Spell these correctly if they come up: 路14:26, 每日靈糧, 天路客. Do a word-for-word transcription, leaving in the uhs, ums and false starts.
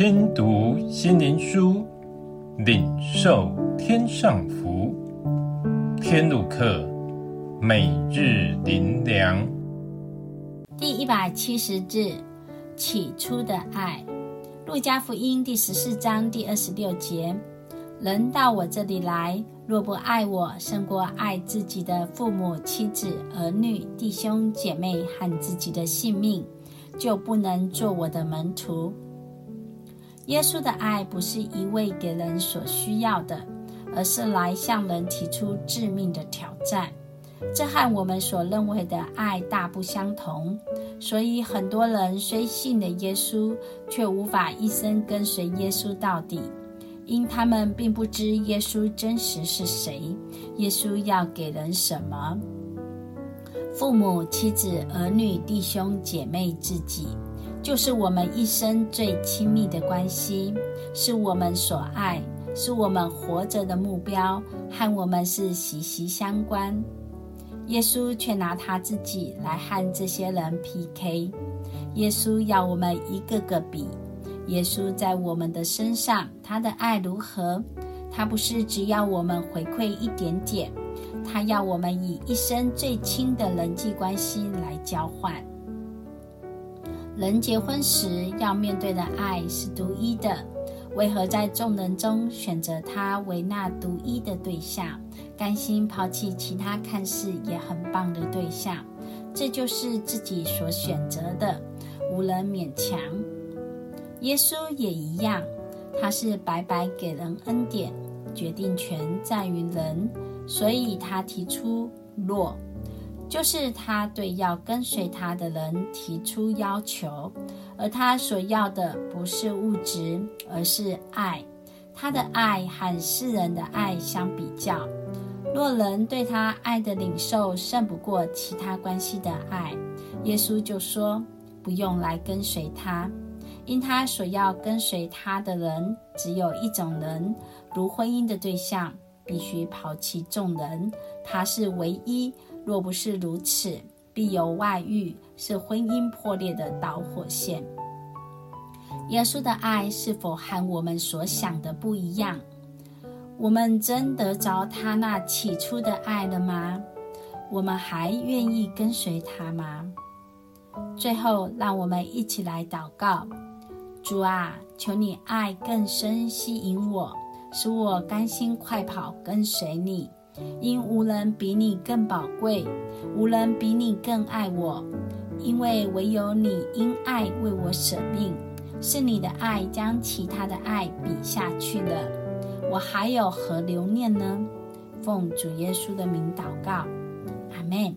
听读心灵书，领受天上福。天路客每日灵粮第一百七十日，起初的爱。路加福音第十四章第二十六节：人到我这里来，若不爱我胜过爱自己的父母、妻子、儿女、弟兄、姐妹和自己的性命，就不能做我的门徒。耶稣的爱不是一味给人所需要的，而是来向人提出致命的挑战。这和我们所认为的爱大不相同，所以很多人虽信了耶稣，却无法一生跟随耶稣到底，因他们并不知耶稣真实是谁，耶稣要给人什么。父母、妻子、儿女、弟兄、姐妹、自己，就是我们一生最亲密的关系，是我们所爱，是我们活着的目标，和我们是息息相关。耶稣却拿他自己来和这些人 P K。 耶稣要我们一个个比，耶稣在我们的身上，他的爱如何？他不是只要我们回馈一点点，他要我们以一生最亲的人际关系来交换。人结婚时要面对的爱是独一的，为何在众人中选择他为那独一的对象，甘心抛弃其他看似也很棒的对象？这就是自己所选择的，无人勉强。耶稣也一样，他是白白给人恩典，决定权在于人，所以他提出若，就是他对要跟随他的人提出要求，而他所要的不是物质，而是爱。他的爱和世人的爱相比较，若人对他爱的领受胜不过其他关系的爱，耶稣就说不用来跟随他，因他所要跟随他的人只有一种人，如婚姻的对象，必须抛弃众人，他是唯一，若不是如此，必有外遇，是婚姻破裂的导火线。耶稣的爱是否和我们所想的不一样？我们真得着他那起初的爱了吗？我们还愿意跟随他吗？最后，让我们一起来祷告。主啊，求你爱更深吸引我，使我甘心快跑跟随你，因无人比你更宝贵，无人比你更爱我，因为唯有你因爱为我舍命，是你的爱将其他的爱比下去了，我还有何留念呢？奉主耶稣的名祷告，阿们。